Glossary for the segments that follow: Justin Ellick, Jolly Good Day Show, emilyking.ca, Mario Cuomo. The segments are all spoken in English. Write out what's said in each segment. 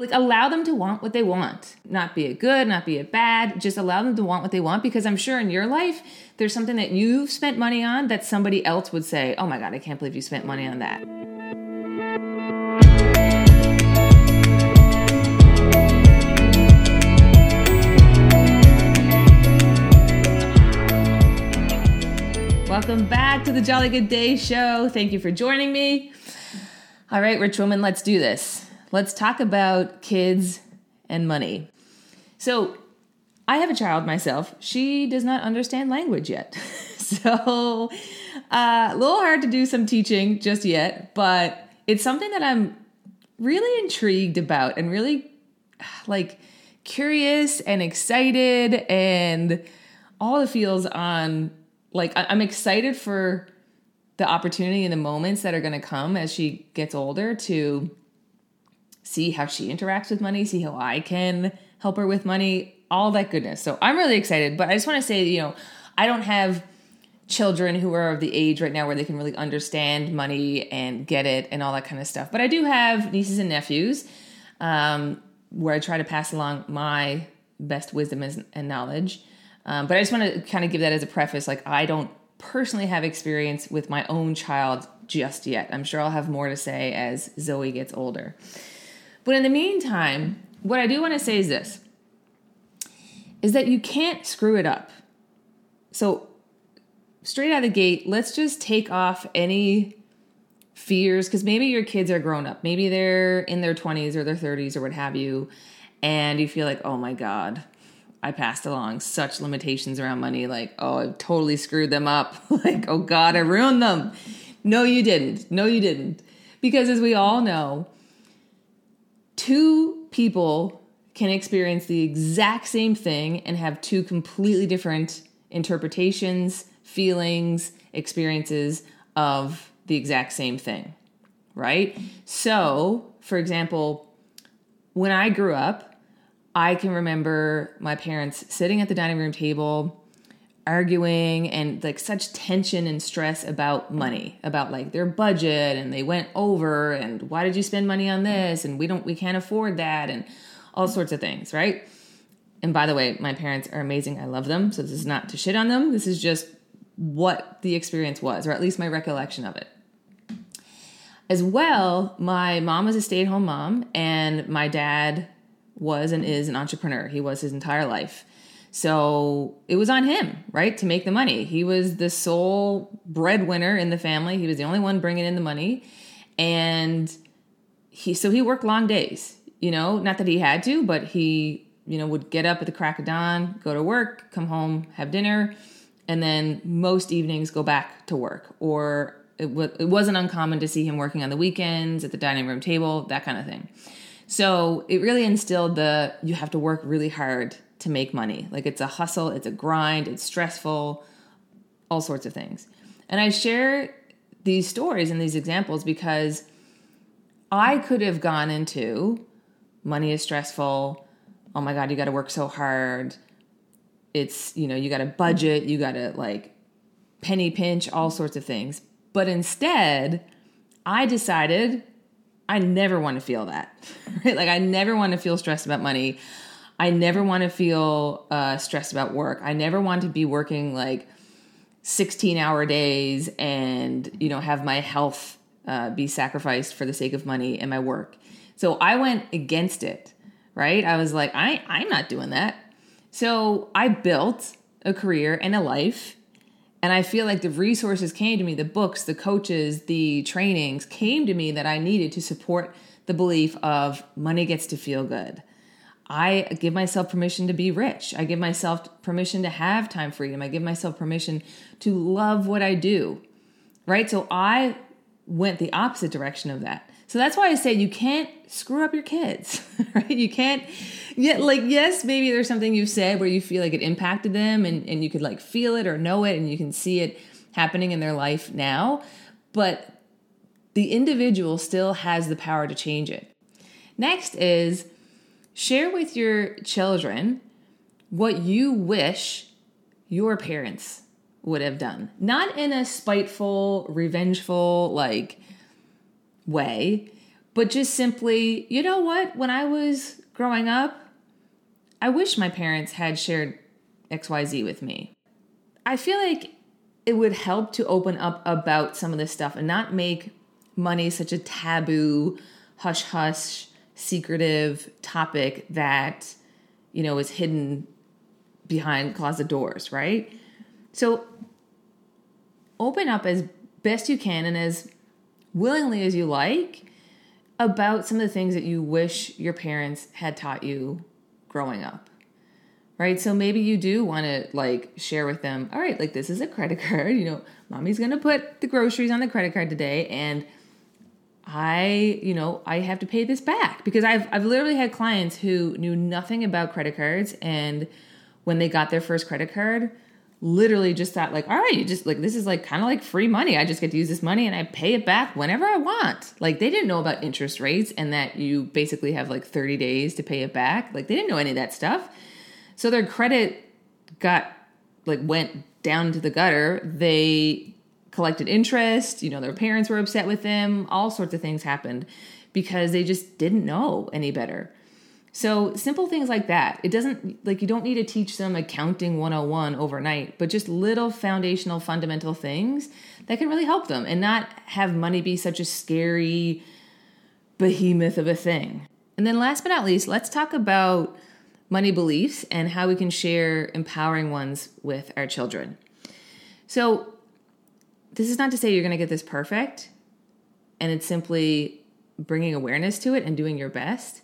Like, allow them to want what they want. Not be a good, not be a bad. Just allow them to want what they want, because I'm sure in your life, there's something that you've spent money on that somebody else would say, oh my God, I can't believe you spent money on that. Welcome back to the Jolly Good Day Show. Thank you for joining me. All right, rich woman, let's do this. Let's talk about kids and money. So I have a child myself. She does not understand language yet. So a little hard to do some teaching just yet, but it's something that I'm really intrigued about and really like curious and excited and all the feels on. Like, I'm excited for the opportunity and the moments that are going to come as she gets older to see how she interacts with money, see how I can help her with money, all that goodness. So I'm really excited, but I just want to say, I don't have children who are of the age right now where they can really understand money and get it and all that kind of stuff. But I do have nieces and nephews where I try to pass along my best wisdom and knowledge. But I just want to kind of give that as a preface. Like, I don't personally have experience with my own child just yet. I'm sure I'll have more to say as Zoe gets older. But in the meantime, what I do want to say is this, is that you can't screw it up. So straight out of the gate, let's just take off any fears, because maybe your kids are grown up. Maybe they're in their 20s or their 30s or what have you. And you feel like, oh my God, I passed along such limitations around money. Like, oh, I've totally screwed them up. Like, oh God, I ruined them. No, you didn't. No, you didn't. Because as we all know, two people can experience the exact same thing and have two completely different interpretations, feelings, experiences of the exact same thing, right? So, for example, when I grew up, I can remember my parents sitting at the dining room table, arguing and like such tension and stress about money, about like their budget, and they went over and why did you spend money on this? And we can't afford that and all sorts of things, right? And by the way, my parents are amazing. I love them. So this is not to shit on them. This is just what the experience was, or at least my recollection of it. As well, my mom was a stay-at-home mom and my dad was and is an entrepreneur. He was his entire life. So it was on him, right, to make the money. He was the sole breadwinner in the family. He was the only one bringing in the money. And he worked long days, not that he had to, but he, would get up at the crack of dawn, go to work, come home, have dinner, and then most evenings go back to work. Or it wasn't uncommon to see him working on the weekends at the dining room table, that kind of thing. So it really instilled you have to work really hard to make money. Like, it's a hustle, it's a grind, it's stressful, all sorts of things. And I share these stories and these examples because I could have gone into money is stressful. Oh my God, you got to work so hard. It's, you got to budget, you got to like penny pinch, all sorts of things. But instead I decided I never want to feel that, right? Like, I never want to feel stressed about money. I never want to feel stressed about work. I never want to be working like 16-hour days and, have my health be sacrificed for the sake of money and my work. So I went against it, right? I was like, I'm not doing that. So I built a career and a life. And I feel like the resources came to me, the books, the coaches, the trainings came to me that I needed to support the belief of money gets to feel good. I give myself permission to be rich. I give myself permission to have time freedom. I give myself permission to love what I do, right? So I went the opposite direction of that. So that's why I say you can't screw up your kids, right? You can't, yes, maybe there's something you've said where you feel like it impacted them and you could like feel it or know it and you can see it happening in their life now, but the individual still has the power to change it. Next is share with your children what you wish your parents would have done. Not in a spiteful, revengeful, way, But just simply, you know what? When I was growing up, I wish my parents had shared XYZ with me. I feel like it would help to open up about some of this stuff and not make money such a taboo, hush-hush, secretive topic that, you know, is hidden behind closet doors, right? So open up as best you can and as willingly as you like about some of the things that you wish your parents had taught you growing up, right? So maybe you do want to like share with them, all right, like this is a credit card, you know, mommy's going to put the groceries on the credit card today. And I have to pay this back, because I've literally had clients who knew nothing about credit cards. And when they got their first credit card, literally just thought like, all right, you just like, this is like kind of like free money. I just get to use this money and I pay it back whenever I want. Like they didn't know about interest rates and that you basically have like 30 days to pay it back. Like they didn't know any of that stuff. So their credit went down to the gutter. They collected interest, you know, their parents were upset with them. All sorts of things happened because they just didn't know any better. So simple things like that. It doesn't like, you don't need to teach them accounting 101 overnight, but just little foundational fundamental things that can really help them and not have money be such a scary behemoth of a thing. And then last but not least, let's talk about money beliefs and how we can share empowering ones with our children. So this is not to say you're going to get this perfect, and it's simply bringing awareness to it and doing your best.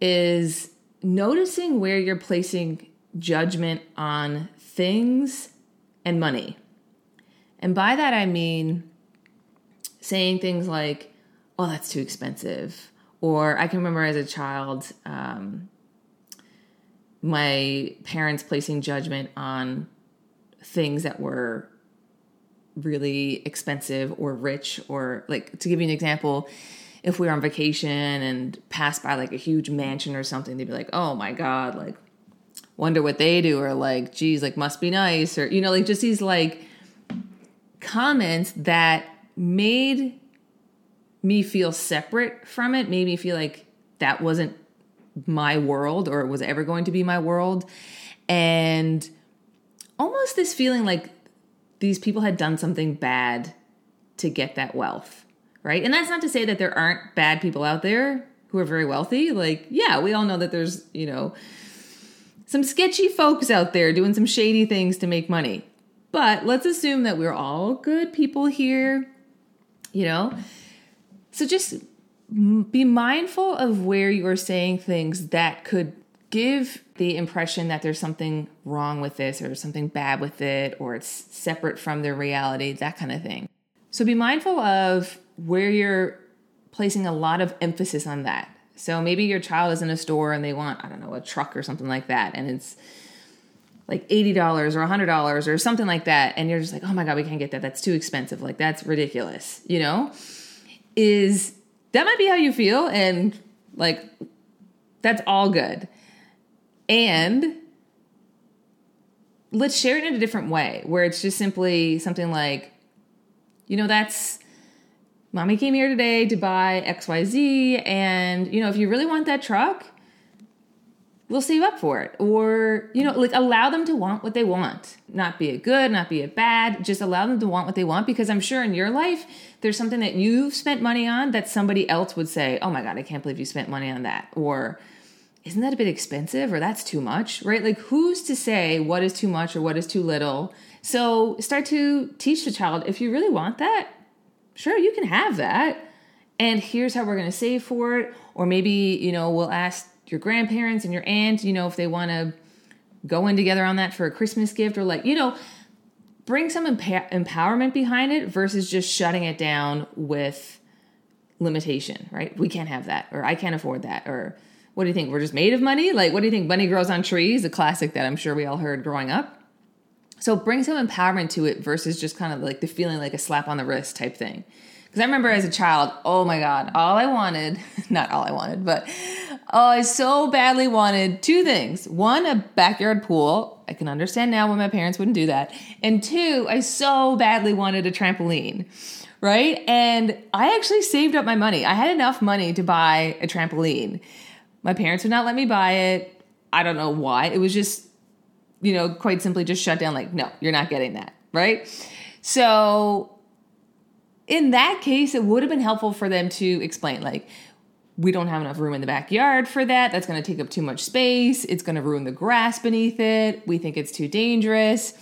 Is noticing where you're placing judgment on things and money. And by that, I mean saying things like, oh, that's too expensive. Or I can remember as a child, my parents placing judgment on things that were really expensive or rich, or like, to give you an example, if we were on vacation and passed by like a huge mansion or something, they'd be like, oh my God, like wonder what they do. Or like, geez, like must be nice. Or, you know, like just these like comments that made me feel separate from it, made me feel like that wasn't my world or was ever going to be my world. And almost this feeling like these people had done something bad to get that wealth. Right. And that's not to say that there aren't bad people out there who are very wealthy. Like, yeah, we all know that there's, you know, some sketchy folks out there doing some shady things to make money. But let's assume that we're all good people here, you know. So just be mindful of where you are saying things that could give the impression that there's something wrong with this or something bad with it, or it's separate from their reality, that kind of thing. So be mindful of where you're placing a lot of emphasis on that. So maybe your child is in a store and they want, I don't know, a truck or something like that. And it's like $80 or $100 or something like that. And you're just like, oh my God, we can't get that. That's too expensive. Like that's ridiculous. You know, is that might be how you feel. And like, that's all good. And let's share it in a different way where it's just simply something like, you know, that's, Mommy came here today to buy XYZ, and, you know, if you really want that truck, we'll save up for it. Or, you know, like allow them to want what they want. Not be a good, not be a bad, just allow them to want what they want, because I'm sure in your life, there's something that you've spent money on that somebody else would say, oh my God, I can't believe you spent money on that. Or isn't that a bit expensive? Or that's too much, right? Like who's to say what is too much or what is too little? So start to teach the child, if you really want that, sure, you can have that. And here's how we're going to save for it. Or maybe, you know, we'll ask your grandparents and your aunt, you know, if they want to go in together on that for a Christmas gift, or like, you know, bring some empowerment behind it versus just shutting it down with limitation, right? We can't have that, or I can't afford that. Or what do you think? We're just made of money. Like, what do you think? Money grows on trees, a classic that I'm sure we all heard growing up. So bring some empowerment to it versus just kind of like the feeling like a slap on the wrist type thing. Because I remember as a child, oh my God, all I wanted, not all I wanted, but oh, I so badly wanted two things. One, a backyard pool. I can understand now why my parents wouldn't do that. And two, I so badly wanted a trampoline, right? And I actually saved up my money. I had enough money to buy a trampoline. My parents would not let me buy it. I don't know why. It was just, you know, quite simply just shut down, like, no, you're not getting that, right? So in that case, it would have been helpful for them to explain, like, we don't have enough room in the backyard for that. That's going to take up too much space. It's going to ruin the grass beneath it. We think it's too dangerous.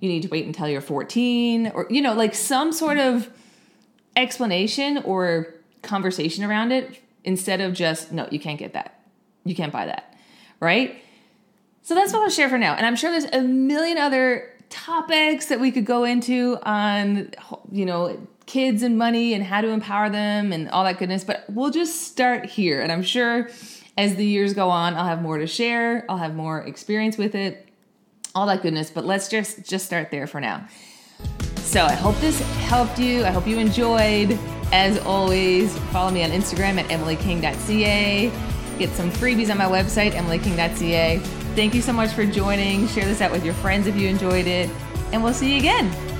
You need to wait until you're 14, or, you know, like some sort of explanation or conversation around it instead of just, no, you can't get that. You can't buy that, right? So that's what I'll share for now. And I'm sure there's a million other topics that we could go into on, you know, kids and money and how to empower them and all that goodness. But we'll just start here. And I'm sure as the years go on, I'll have more to share. I'll have more experience with it, all that goodness. But let's just start there for now. So I hope this helped you. I hope you enjoyed. As always, follow me on Instagram at emilyking.ca. Get some freebies on my website, emilyking.ca. Thank you so much for joining. Share this out with your friends if you enjoyed it. And we'll see you again.